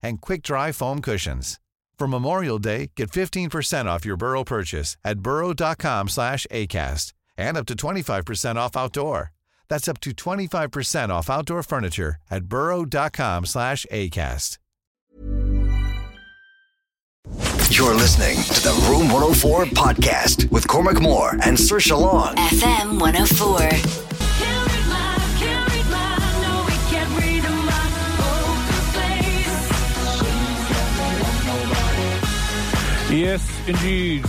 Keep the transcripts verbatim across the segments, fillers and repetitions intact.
and quick-dry foam cushions. For Memorial Day, get fifteen percent off your Burrow purchase at burrow dot com slash A cast and up to twenty-five percent off outdoor. That's up to twenty-five percent off outdoor furniture at burrow dot com slash A cast. You're listening to the Room one oh four Podcast with Cormac Moore and Sir Sean Long. F M one oh four. Can't read my, can't read my, no, we can't read my poker face. Yes, indeed.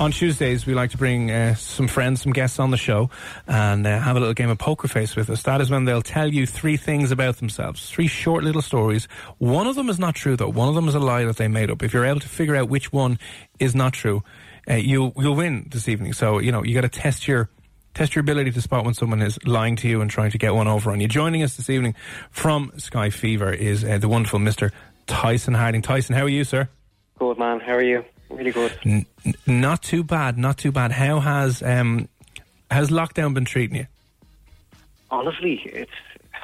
On Tuesdays, we like to bring uh, some friends, some guests on the show and uh, have a little game of poker face with us. That is when they'll tell you three things about themselves, three short little stories. One of them is not true, though. One of them is a lie that they made up. If you're able to figure out which one is not true, uh, you'll, you'll win this evening. So, you know, you got to test your... Test your ability to spot when someone is lying to you and trying to get one over on you. Joining us this evening from Sky Fever is uh, the wonderful Mister Tyson Harding. Tyson, how are you, sir? Good, man. How are you? Really good. N- not too bad, not too bad. How has um, has lockdown been treating you? Honestly, it's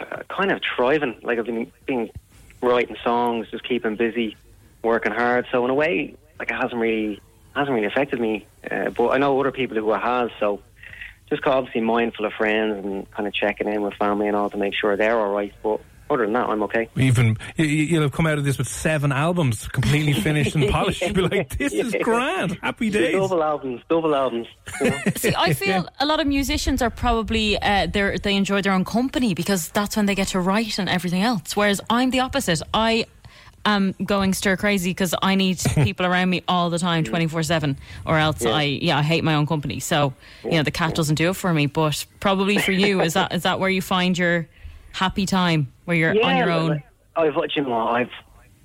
uh, kind of thriving. Like, I've been, been writing songs, just keeping busy, working hard. So in a way, like, it hasn't really hasn't really affected me. Uh, but I know other people who it has. So just obviously mindful of friends and kind of checking in with family and all to make sure they're all right. But other than that, I'm okay. Even you'll have come out of this with seven albums completely finished and polished. You'll be like, this is grand. Happy days. Double albums, double albums. You know? See, I feel a lot of musicians are probably, uh, they they enjoy their own company because that's when they get to write and everything else. Whereas I'm the opposite. I am going stir crazy because I need people around me all the time, twenty-four seven, or else yeah. I yeah I hate my own company. So, you know, the cat doesn't do it for me, but probably for you, is that is that where you find your... happy time where you're yeah, on your own? I've you know, I've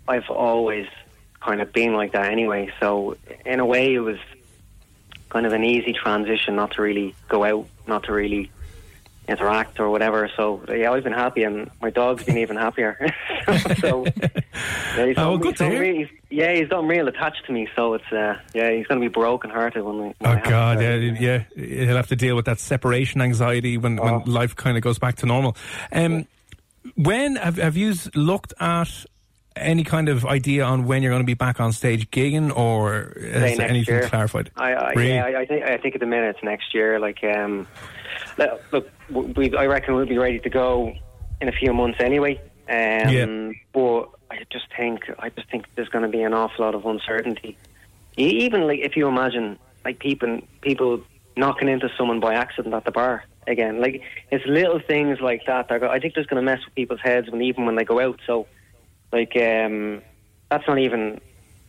I've always kind of been like that anyway. So in a way, it was kind of an easy transition not to really go out, not to really interact or whatever. So yeah, I've been happy, and my dog's been even happier. so yeah, he's oh, good to hear. Really, yeah, he's gotten real attached to me. So it's uh, yeah, he's going to be broken hearted when we. When oh God, yeah, yeah, he'll have to deal with that separation anxiety when, oh. when life kind of goes back to normal. Um, when have have you looked at any kind of idea on when you're going to be back on stage gigging, or is anything year. clarified? I, I really? yeah, I, I think I think at the minute it's next year. Like um. Look, we, I reckon we'll be ready to go in a few months anyway. Um, yeah. But I just think, I just think there's going to be an awful lot of uncertainty. Even like if you imagine, like people, people knocking into someone by accident at the bar again. Like it's little things like that. That I think that's going to mess with people's heads when even when they go out. So, like um, that's not even,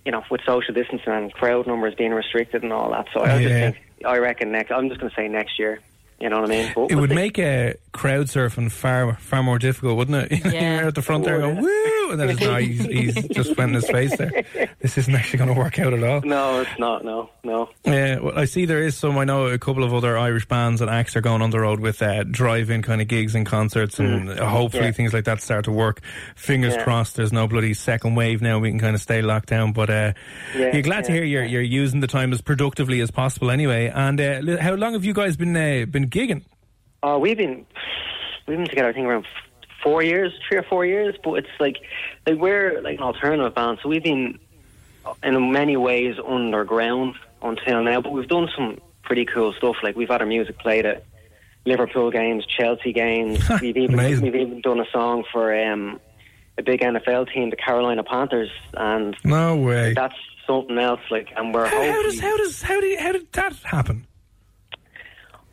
you know, with social distancing and crowd numbers being restricted and all that. So I yeah. just think, I reckon next. I'm just going to say next year. You know what I mean? But it would they, make a crowd surfing far far more difficult, wouldn't it? Yeah. You're at the front there going, woo! And then it's, no, he's, he's just went in his face there. This isn't actually going to work out at all. No, it's not, no, no. Yeah, well, I see there is some, I know a couple of other Irish bands and acts are going on the road with uh, drive-in kind of gigs and concerts and mm. hopefully yeah. things like that start to work. Fingers yeah. crossed there's no bloody second wave now. We can kind of stay locked down. But uh, yeah, you're glad yeah. to hear you're, you're using the time as productively as possible anyway. And uh, how long have you guys been uh, been gigging? Oh, uh, we've been we've been together I think around four years, three or four years. But it's like, like we're like an alternative band, so we've been in many ways underground until now. But we've done some pretty cool stuff. Like we've had our music played at Liverpool games, Chelsea games. we've even Amazing. we've even done a song for um, a big N F L team, the Carolina Panthers. And no way, that's something else. Like, and we're how, how does how does how do you, how did that happen?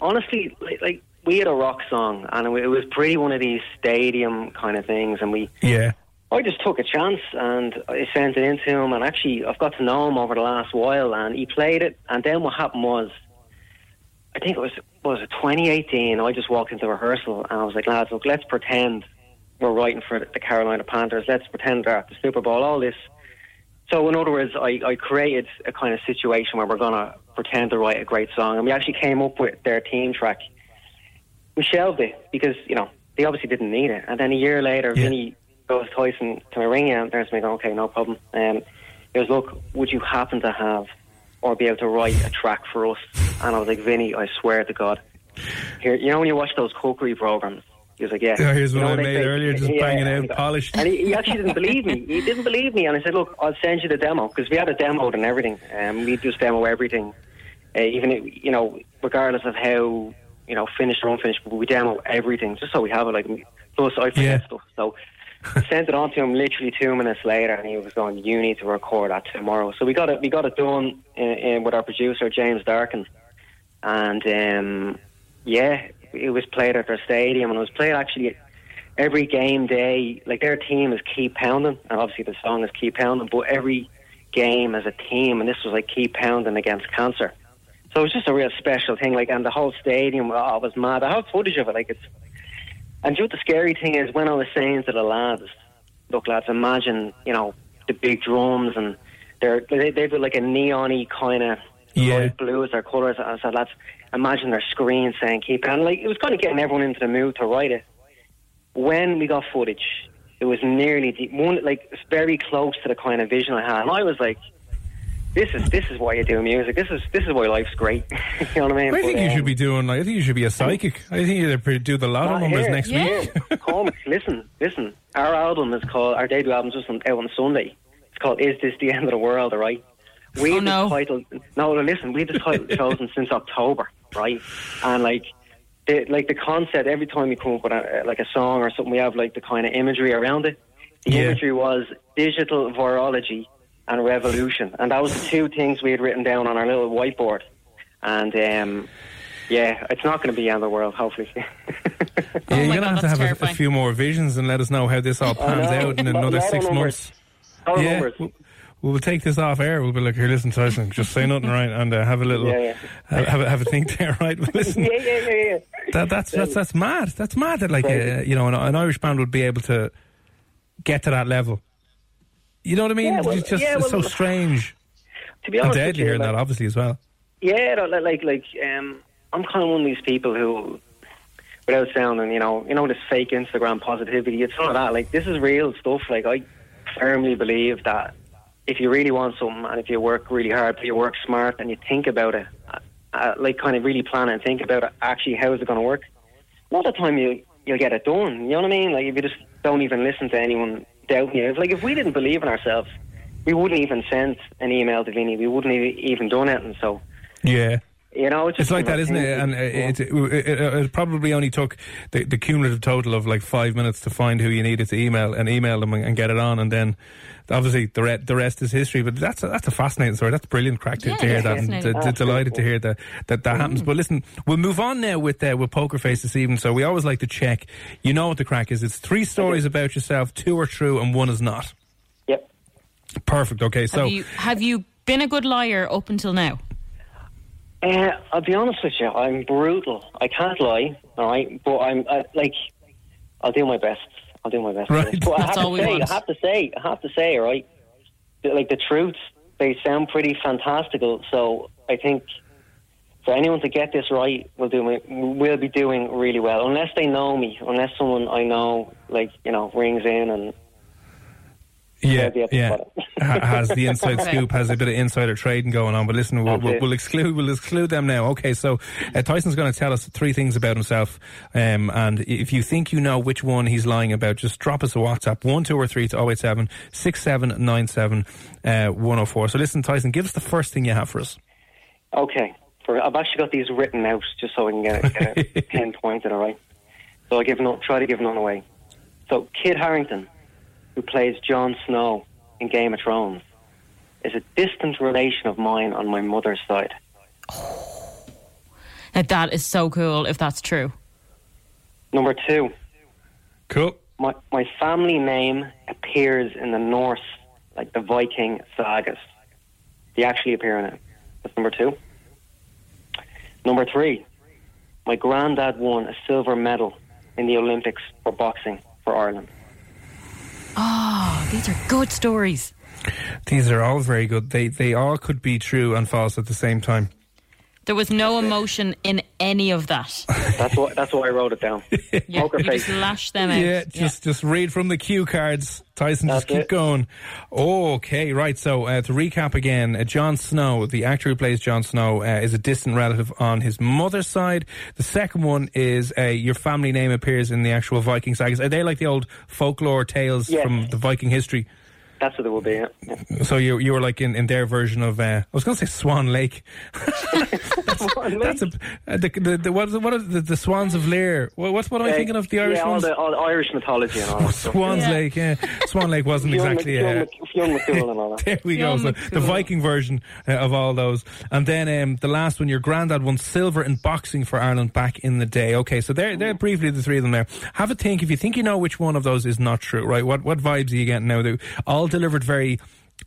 Honestly, like, like we had a rock song, and it was pretty one of these stadium kind of things. And we, yeah, I just took a chance, and I sent it in to him. And actually, I've got to know him over the last while, and he played it. And then what happened was, I think it was was twenty eighteen. I just walked into rehearsal, and I was like, lads, look, let's pretend were writing for the Carolina Panthers. Let's pretend they're at the Super Bowl, all this. So in other words, I, I created a kind of situation where we're going to pretend to write a great song. And we actually came up with their theme track. We shelved it because, you know, they obviously didn't need it. And then a year later, yeah. Vinny goes Tyson to my ring and there's me going, okay, no problem. Um, he goes, look, would you happen to have or be able to write a track for us? And I was like, Vinny, I swear to God. Here, you know when you watch those cookery programs? He was like, yeah. yeah here's you what I made say, earlier, just yeah, banging out, yeah. polished. And he, he actually didn't believe me. He didn't believe me. And I said, look, I'll send you the demo. Because we had a demo and everything. Um, we just demo everything. Uh, even, you know, regardless of how, you know, finished or unfinished, but we demo everything just so we have it. Like, plus I forget yeah. stuff. So I sent it on to him literally two minutes later and he was going, you need to record that tomorrow. So we got it, we got it done in, in, with our producer, James Darkin. And, um, yeah... it was played at their stadium and it was played actually every game day. Like their team is Keep Pounding and obviously the song is Keep Pounding, but every game as a team, and this was like Keep Pounding against cancer. So it was just a real special thing, like, and the whole stadium, oh, it was mad. I have footage of it, like, it's, and you know what the scary thing is, when I was saying to the lads, look lads, imagine, you know, the big drums and they're, they, they've got like a neon-y kind of yeah. light blue as their colours. I said, lads, imagine their screen saying Keep Pounding. Like, it was kind of getting everyone into the mood to write it. When we got footage, it was nearly the one, like, it's very close to the kind of vision I had. And I was like, this is this is why you do music. This is this is why life's great. You know what I mean? Well, I think but, you um, should be doing, like, I think you should be a psychic. I think you should do the lotto numbers here. next yeah. week. Cormac, listen, listen. Our album is called, our debut album is just out on Sunday. It's called Is This the End of the World, all right? We oh, no. title, no, listen, we had the title chosen since October, right? And like the, like the concept, every time we come up with a, like a song or something, we have like the kind of imagery around it. The yeah. imagery was digital virology and revolution. And that was the two things we had written down on our little whiteboard. And um, yeah, it's not going to be the end of the world, hopefully. yeah, oh you're going to have to have a, a few more visions and let us know how this all pans out in another six numbers. months. Yeah. Numbers. We'll take this off air. We'll be like, here, listen, Tyson, just say nothing, right? And uh, have a little, yeah, yeah. Uh, have a, have a think there, right? Well, listen, yeah, yeah, yeah, yeah. That, that's that's that's mad. That's mad that like uh, you know an, an Irish band would be able to get to that level. You know what I mean? Yeah, well, it's just yeah, well, it's so strange. To be honest, and deadly hearing like, that obviously as well. Yeah, like like um, I'm kind of one of these people who, without sounding, you know, you know, this fake Instagram positivity. It's not that. Like, this is real stuff. Like, I firmly believe that. If you really want something and if you work really hard, but you work smart and you think about it, uh, like kind of really plan it and think about it, actually how is it going to work? A lot of the time you, you'll get it done, you know what I mean? Like if you just don't even listen to anyone doubting you. If, like if we didn't believe in ourselves, we wouldn't even send an email to Vinny. We wouldn't even done it. And so... yeah. You know, it's, it's like that, isn't it? And it, it, it, it probably only took the, the cumulative total of like five minutes to find who you needed to email and email them and, and get it on. And then, obviously, the, re- the rest is history. But that's a, that's a fascinating story. That's brilliant crack to, yeah, to hear that. And to, to delighted to hear that that, that mm. happens. But listen, we'll move on now with uh, with Poker Face this evening. So we always like to check. You know what the crack is. It's three stories about yourself. Two are true and one is not. Yep. Perfect. Okay, so... Have you, have you been a good liar up until now? Uh, I'll be honest with you, I'm brutal. I can't lie, all right? But I'm, I, like, I'll do my best. I'll do my best. Right. But I have, to say, I have to say, I have to say, right? That, like, the truths, they sound pretty fantastical. So I think for anyone to get this right will do, will be doing really well. Unless they know me, unless someone I know, like, you know, rings in and... Yeah, yeah. Has the inside scoop, has a bit of insider trading going on. But listen, we'll, we'll, we'll exclude we'll exclude them now. Okay, so uh, Tyson's going to tell us three things about himself. Um, and if you think you know which one he's lying about, just drop us a WhatsApp, one, two, or three to oh eight seven six seven nine seven one oh four. So listen, Tyson, give us the first thing you have for us. Okay, for, I've actually got these written out just so I can get it, get it pinpointed. All right, so I give no, try to give none away. So Kit Harington, who plays Jon Snow in Game of Thrones, is a distant relation of mine on my mother's side. Oh, that is so cool if that's true. Number two. Cool. My my family name appears in the Norse, like the Viking sagas. They actually appear in it. That's number two. Number three. My granddad won a silver medal in the Olympics for boxing. for Ireland. Oh, these are good stories. These are all very good. They they all could be true and false at the same time. There was no emotion in any of that. That's why that's why I wrote it down. Yeah, poker face. Just lash them out. Yeah, just yeah. just read from the cue cards. Tyson, that's just keep it. going. Okay, right. So uh, to recap again, uh, Jon Snow, the actor who plays Jon Snow, uh, is a distant relative on his mother's side. The second one is uh, your family name appears in the actual Viking sagas. Are they like the old folklore tales yeah. from the Viking history? That's what it will be. Yeah. So you you were like in, in their version of uh, I was going to say Swan Lake. that's, Swan that's Lake. A, uh, the, the, the, what, what are the, the Swans of Lear? What, what, what am uh, I thinking of? The Irish yeah, all ones? The, all the Irish mythology and all that. Swan yeah. Lake, yeah. Swan Lake wasn't Fionn exactly. Fionn uh, Fionn McCool and all that. There we Fionn go. So the Viking version uh, of all those, and then um, the last one. Your granddad won silver in boxing for Ireland back in the day. Okay, so they're they're briefly the three of them there. Have a think if you think you know which one of those is not true, right? What what vibes are you getting now? That all delivered very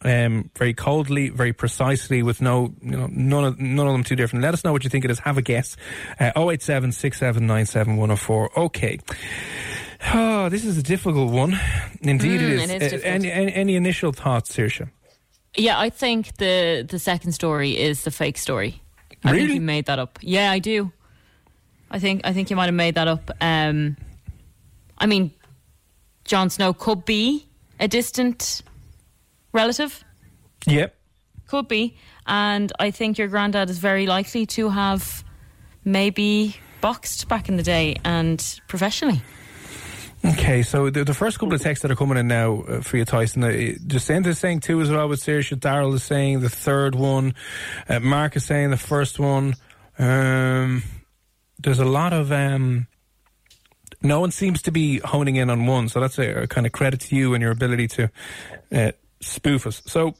um, very coldly, very precisely, with no, you know, none of, none of them too different. Let us know what you think it is. Have a guess. Uh, oh eight seven, six seven nine seven, one oh four. Okay. Oh, this is a difficult one. Indeed mm, it is. It is uh, any, any, any initial thoughts, Saoirse? Yeah, I think the, the second story is the fake story. I really? think you made that up. Yeah, I do. I think I think you might have made that up. Um, I mean, Jon Snow could be a distant relative? Yep. Could be. And I think your granddad is very likely to have maybe boxed back in the day and professionally. Okay, so the, the first couple of texts that are coming in now uh, for you, Tyson, uh, Jacinta is saying two as well with Saoirse, Daryl is saying the third one, uh, Mark is saying the first one. Um, there's a lot of... Um, No one seems to be honing in on one, so that's a, a kind of credit to you and your ability to uh, spoof us. So,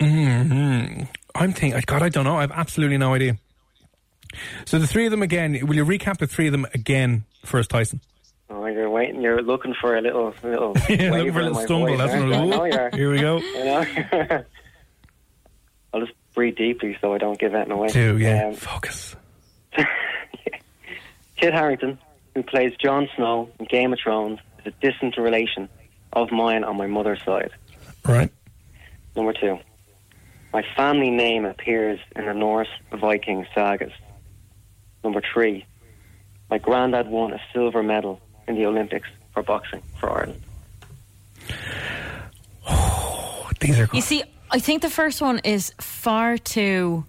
mm-hmm, I'm thinking, God, I don't know. I have absolutely no idea. So the three of them again, will you recap the three of them again for us, Tyson? Oh, you're waiting. You're looking for a little, little, yeah, looking for a little stumble. Voice, that's what it is. Here we go. You know? I'll just breathe deeply so I don't give that away. Do, yeah. Um, Focus. yeah. Kit Harington, who plays Jon Snow in Game of Thrones, is a distant relation of mine on my mother's side. Right. Number two. My family name appears in the Norse Viking sagas. Number three. My granddad won a silver medal in the Olympics for boxing for Ireland. Oh, these are good. You see, I think the first one is far too...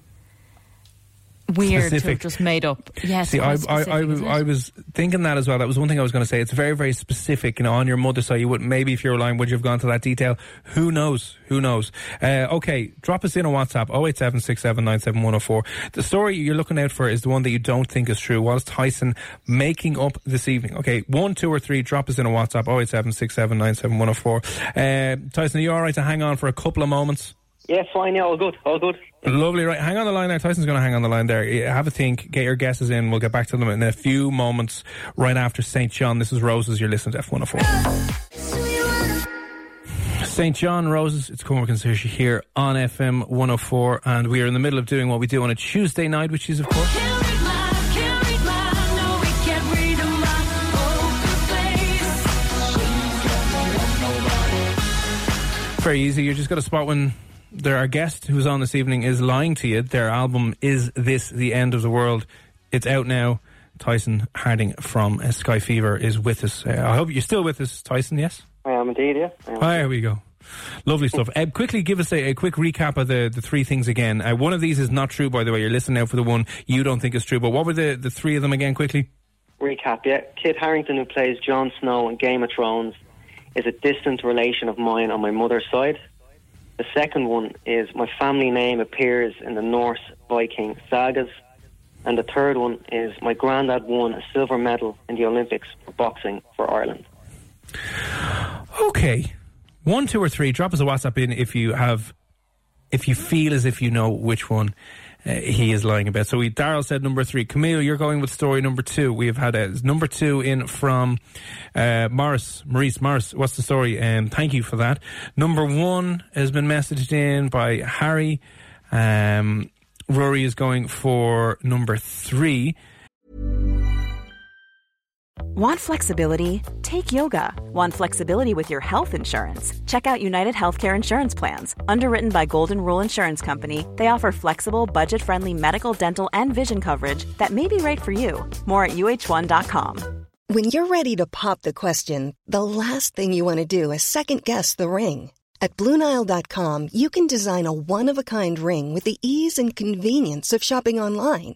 weird specific. To have just made up. Yes. See, I, specific, I, I, was, I was thinking that as well. That was one thing I was going to say. It's very, very specific. You know, on your mother's side, you wouldn't. Maybe if you were lying, would you have gone to that detail? Who knows? Who knows? Uh, okay, drop us in on WhatsApp. Oh eight seven six seven nine seven one zero four. The story you're looking out for is the one that you don't think is true. What is Tyson making up this evening? Okay, one, two, or three. Drop us in on WhatsApp. Oh eight seven six seven nine seven one zero four. Tyson, are you all right to hang on for a couple of moments? Yeah, fine, yeah, all good, all good. Lovely, right. Hang on the line there. Tyson's going to hang on the line there. Have a think, get your guesses in. We'll get back to them in a few moments right after Saint John. This is Roses, you're listening to F one oh four. Saint John, Roses, it's Cormac and Saoirse here on F M one oh four, and we are in the middle of doing what we do on a Tuesday night, which is, of course... very easy. You just got to spot when there our guest who's on this evening is lying to you. Their album Is This the End of the World? It's out now. Tyson Harding from uh, Sky Fever is with us. Uh, I hope you're still with us, Tyson. Yes, I am indeed. Yeah. Hi, here we go. Lovely stuff. Uh, quickly give us a, a quick recap of the, the three things again. Uh, one of these is not true, by the way. You're listening now for the one you don't think is true. But what were the, the three of them again? Quickly recap. Yeah, Kit Harington, who plays Jon Snow in Game of Thrones, is a distant relation of mine on my mother's side. The second one is my family name appears in the Norse Viking sagas. And the third one is my granddad won a silver medal in the Olympics for boxing for Ireland. Okay. One, two or three. Drop us a WhatsApp in if you have, if you feel as if you know which one uh, he is lying about. So we, Daryl said number three. Camille, you're going with story number two. We have had a, number two in from uh, Morris, Maurice Morris. What's the story? Um, thank you for that. Number one has been messaged in by Harry. Um, Rory is going for number three. Want flexibility? Take yoga. Want flexibility with your health insurance? Check out United Healthcare Insurance Plans. Underwritten by Golden Rule Insurance Company, they offer flexible, budget-friendly medical, dental, and vision coverage that may be right for you. More at U H one dot com. When you're ready to pop the question, the last thing you want to do is second-guess the ring. At Blue Nile dot com, you can design a one-of-a-kind ring with the ease and convenience of shopping online.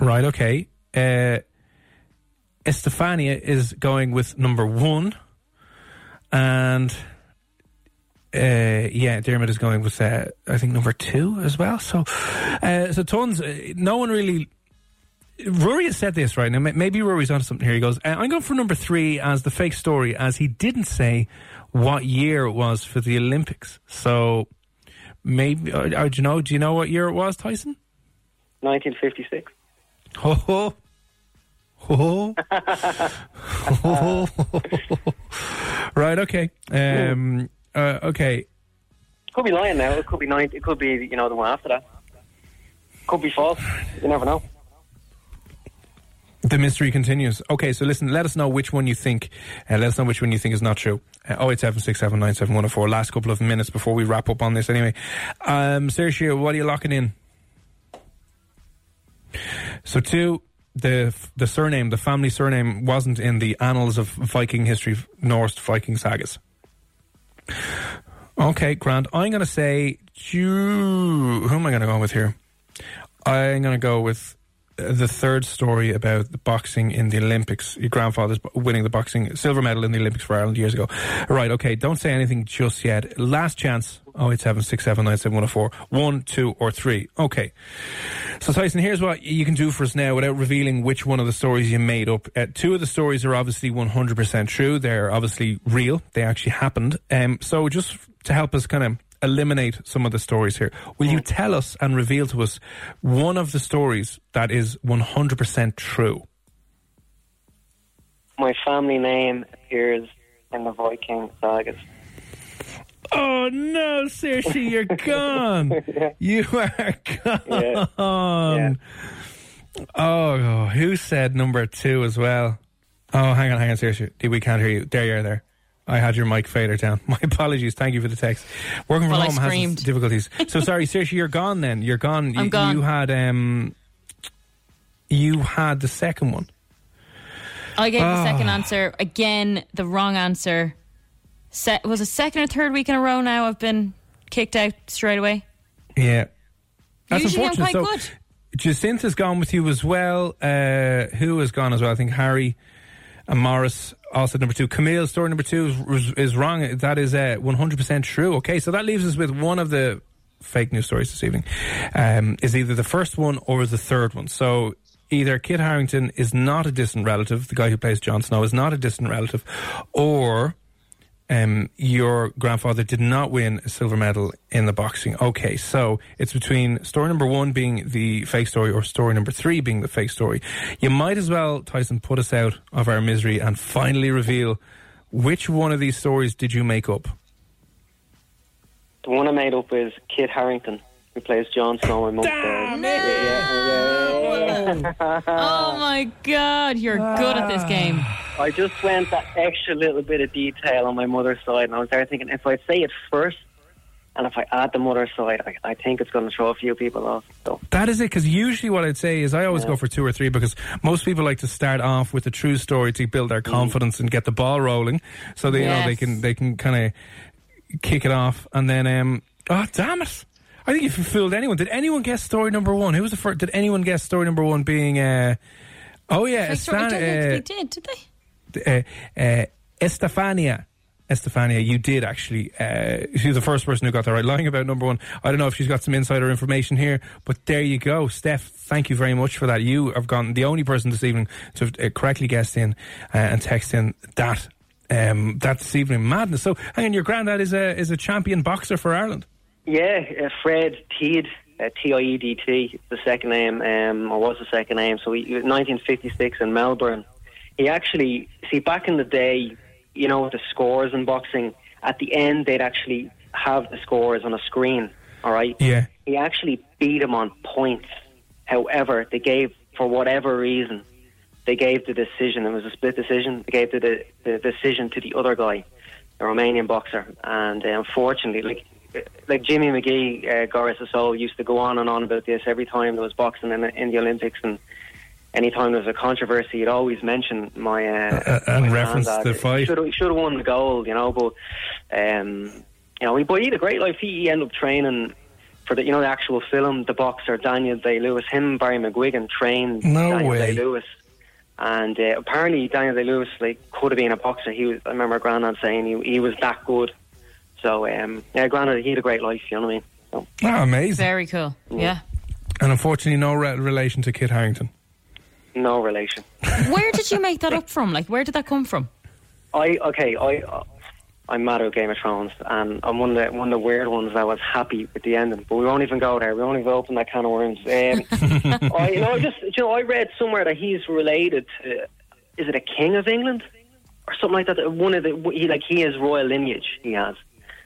Right, okay. Uh, Estefania is going with number one. And, uh, yeah, Dermot is going with, uh, I think, number two as well. So, uh, so tons. No one really... Rory has said this right now. Maybe Rory's on something here. He goes, I'm going for number three as the fake story, as he didn't say what year it was for the Olympics. So, maybe... Or, or, do you know, do you know what year it was, Tyson? nineteen fifty-six. Ho ho, ho ho, right? Okay, um, uh, okay. Could be lying now. It could be nine. It could be, you know, the one after that. Could be false. You never know. The mystery continues. Okay, so listen. Let us know which one you think. Uh, let us know which one you think is not true. Oh eight seven six seven nine seven one zero four. Last couple of minutes before we wrap up on this. Anyway, um, Sergio, what are you locking in? So two, the the surname, the family surname, wasn't in the annals of Viking history, Norse Viking sagas. Okay, grand. I'm going to say, who am I going to go with here? I'm going to go with the third story about the boxing in the Olympics. Your grandfather's winning the boxing silver medal in the Olympics for Ireland years ago. Right, okay, don't say anything just yet. Last chance, oh eight seven six seven nine seven one oh four, one, two, or three. Okay. So, Tyson, here's what you can do for us now without revealing which one of the stories you made up. Uh, two of the stories are obviously one hundred percent true. They're obviously real. They actually happened. Um, so just to help us kind of eliminate some of the stories here, will you tell us and reveal to us one of the stories that is one hundred percent true? My family name appears in the Viking sagas. Oh no, seriously, you're gone. Yeah. You are gone. Yeah. Yeah. Oh, who said number two as well? Oh, hang on, hang on, seriously. We can't hear you. There you are there. I had your mic fader down. My apologies. Thank you for the text. Working from well, home has its difficulties. So sorry, Saoirse, you're gone then. You're gone. I'm you, gone. You had, um, you had the second one. I gave oh. the second answer. Again, the wrong answer. Se- was it second or third week in a row now I've been kicked out straight away? Yeah. That's usually unfortunate. I'm quite so good. Jacinth has gone with you as well. Uh, who has gone as well? I think Harry and Morris... Also, number two, Camille's story number two is, is wrong. That is uh, one hundred percent true. Okay, so that leaves us with one of the fake news stories this evening. Um, is either the first one or the third one. So either Kit Harington is not a distant relative, the guy who plays Jon Snow is not a distant relative, or um, your grandfather did not win a silver medal in the boxing. Okay, so it's between story number one being the fake story or story number three being the fake story. You might as well, Tyson, put us out of our misery and finally reveal which one of these stories did you make up? The one I made up is Kit Harington, who plays Jon Snow in Monster. Damn it! Yeah, yeah, yeah. Oh my God, you're ah. good at this game. I just went that extra little bit of detail on my mother's side, and I was there thinking, if I say it first, and if I add the mother's side, I, I think it's going to throw a few people off. So. That is it, because usually what I'd say is I always yeah. go for two or three, because most people like to start off with a true story to build their confidence mm. and get the ball rolling, so they yes. you know they can they can kind of kick it off. And then, um, oh, damn it. I think you fooled anyone. Did anyone guess story number one? Who was the first? Did anyone guess story number one being, uh, oh, yeah. Estefania. They uh, did, did they? Uh, uh, Estefania. Estefania, you did actually. Uh, she's the first person who got that right. Lying about number one. I don't know if she's got some insider information here, but there you go. Steph, thank you very much for that. You have gotten the only person this evening to have uh, correctly guessed in uh, and text in that um, that this evening. Madness. So, hang on, your granddad is a is a champion boxer for Ireland. Yeah, uh, Fred Tiedt, uh, T I E D T, the second name, um, or was the second name. So, he, nineteen fifty-six in Melbourne. He actually, see, back in the day, you know, the scores in boxing, at the end they'd actually have the scores on a screen, all right? Yeah. He actually beat him on points. However, they gave, for whatever reason, they gave the decision. It was a split decision. They gave the, the, the decision to the other guy, the Romanian boxer. And uh, unfortunately, like, like Jimmy McGee, uh, Goris Asol used to go on and on about this every time there was boxing in, in the Olympics, and anytime there was a controversy, he'd always mention my... Uh, uh, and my reference granddad. To the fight. He should, he should have won the gold, you know, but... Um, you know, he, but he had a great life. He, he ended up training for the, you know, the actual film, the boxer, Daniel Day-Lewis. Him, Barry McGuigan, trained no Daniel way. Day-Lewis. And uh, apparently Daniel Day-Lewis, like, could have been a boxer. He was, I remember Grandad saying he, he was that good. So, um, yeah, Grandad, he had a great life, you know what I mean? So, oh, amazing. Very cool, yeah. yeah. And unfortunately, no re- relation to Kit Harington. No relation. Where did you make that up from? Like, where did that come from? I okay, I uh, I'm mad at Game of Thrones, and I'm one of the one of the weird ones that was happy with the ending. But we won't even go there. We won't even open that can of worms. Um, I you know, I just you know, I read somewhere that he's related to, is it a king of England or something like that? One of the he, like he is royal lineage. He has.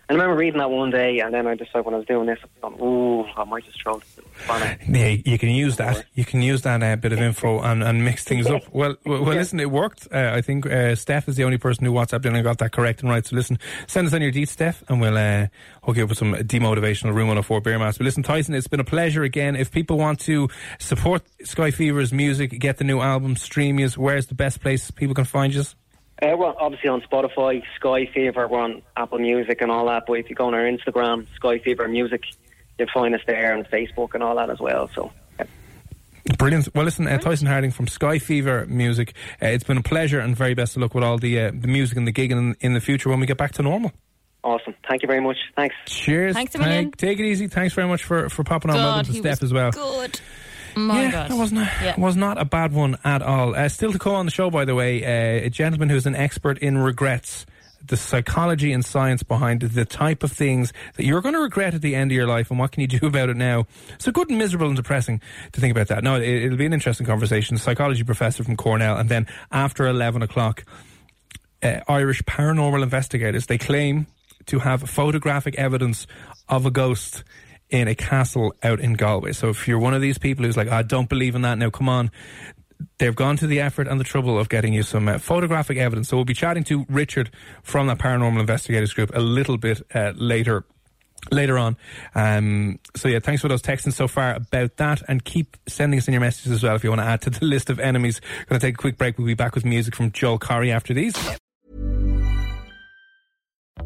I remember reading that one day, and then I decided when I was doing this, I thought, ooh, I might just throw it. Yeah, you can use that. You can use that uh, bit of info and, and mix things up. Well, well, well listen, it worked. Uh, I think uh, Steph is the only person who WhatsApped in and got that correct and right. So listen, send us on your deets, Steph, and we'll uh, hook you up with some demotivational Room one oh four beer mats. But listen, Tyson, it's been a pleasure again. If people want to support Sky Fever's music, get the new album, stream you, where's the best place people can find you? Uh, well, obviously on Spotify, Sky Fever, we're on Apple Music and all that, but if you go on our Instagram, Sky Fever Music, you'll find us there, and Facebook and all that as well, so... Yeah. Brilliant. Well, listen, uh, Tyson Harding from Sky Fever Music, uh, it's been a pleasure, and very best of luck with all the uh, the music and the gig in, in the future when we get back to normal. Awesome. Thank you very much. Thanks. Cheers. Thanks a million. Take it easy. Thanks very much for, for popping on God, with us, Steph, as well. Good. My yeah, God. That wasn't a, yeah. was not a bad one at all. Uh, still to come on the show, by the way, uh, a gentleman who's an expert in regrets, the psychology and science behind the type of things that you're going to regret at the end of your life, and what can you do about it now. So good and miserable and depressing to think about that. No, it, it'll be an interesting conversation. Psychology professor from Cornell, and then after eleven o'clock, uh, Irish paranormal investigators, they claim to have photographic evidence of a ghost in a castle out in Galway. So if you're one of these people who's like, I don't believe in that, now come on, they've gone to the effort and the trouble of getting you some uh, photographic evidence. So we'll be chatting to Richard from that Paranormal Investigators Group a little bit uh, later later on. Um, so yeah, thanks for those texts so far about that, and keep sending us in your messages as well if you want to add to the list of enemies. Going to take a quick break. We'll be back with music from Joel Corry after these.